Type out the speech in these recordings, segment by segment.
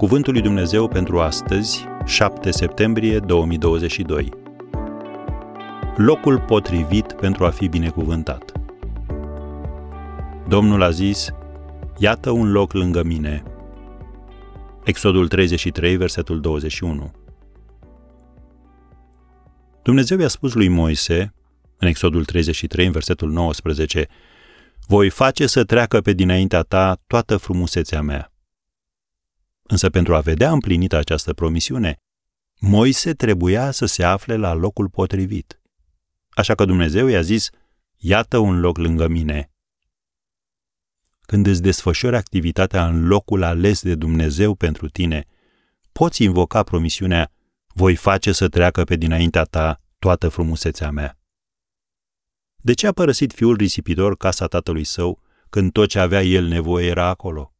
Cuvântul lui Dumnezeu pentru astăzi, 7 septembrie 2022. Locul potrivit pentru a fi binecuvântat. Domnul a zis: iată un loc lângă mine. Exodul 33, versetul 21. Dumnezeu i-a spus lui Moise, în Exodul 33, în versetul 19, voi face să treacă pe dinaintea ta toată frumusețea mea. Însă pentru a vedea împlinită această promisiune, Moise trebuia să se afle la locul potrivit. Așa că Dumnezeu i-a zis: iată un loc lângă mine. Când îți desfășori activitatea în locul ales de Dumnezeu pentru tine, poți invoca promisiunea: voi face să treacă pe dinaintea ta toată frumusețea mea. De ce a părăsit fiul risipitor casa tatălui său când tot ce avea el nevoie era acolo?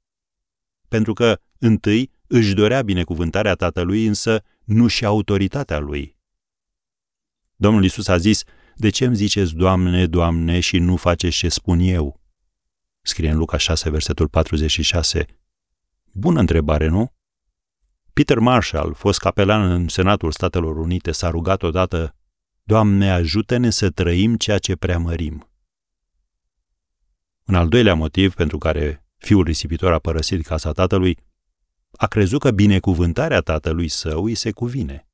Pentru că, întâi, își dorea binecuvântarea tatălui, însă nu și autoritatea lui. Domnul Iisus a zis: de ce îmi ziceți Doamne, Doamne și nu faceți ce spun eu? Scrie în Luca 6, versetul 46. Bună întrebare, nu? Peter Marshall, fost capelan în Senatul Statelor Unite, s-a rugat odată: Doamne, ajută-ne să trăim ceea ce preamărim. Un al doilea motiv pentru care fiul risipitor a părăsit casa tatălui, a crezut că binecuvântarea tatălui său îi se cuvine.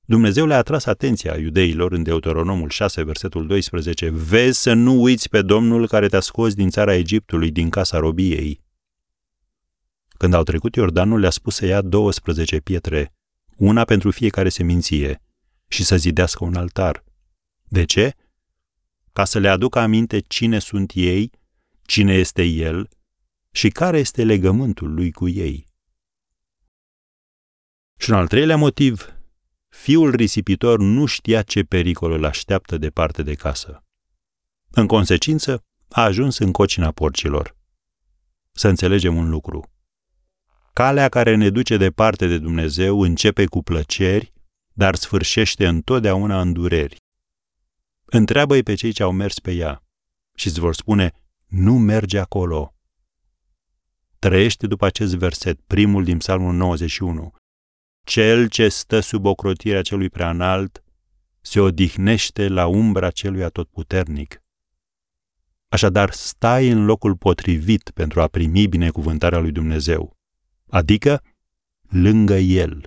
Dumnezeu le-a atras atenția iudeilor în Deuteronomul 6, versetul 12, vezi să nu uiți pe Domnul care te-a scos din țara Egiptului, din casa robiei. Când au trecut Iordanul, le-a spus să ia 12 pietre, una pentru fiecare seminție, și să zidească un altar. De ce? Ca să le aducă aminte cine sunt ei, cine este el și care este legământul lui cu ei. Și un al treilea motiv, fiul risipitor nu știa ce pericol îl așteaptă departe de casă. În consecință, a ajuns în cocina porcilor. Să înțelegem un lucru. Calea care ne duce departe de Dumnezeu începe cu plăceri, dar sfârșește întotdeauna în dureri. Întreabă-i pe cei ce au mers pe ea și îți vor spune: nu merge acolo. Trăiește după acest verset, primul din Psalmul 91. Cel ce stă sub ocrotirea celui preanalt se odihnește la umbra celui atotputernic. Așadar, stai în locul potrivit pentru a primi binecuvântarea lui Dumnezeu, adică lângă el.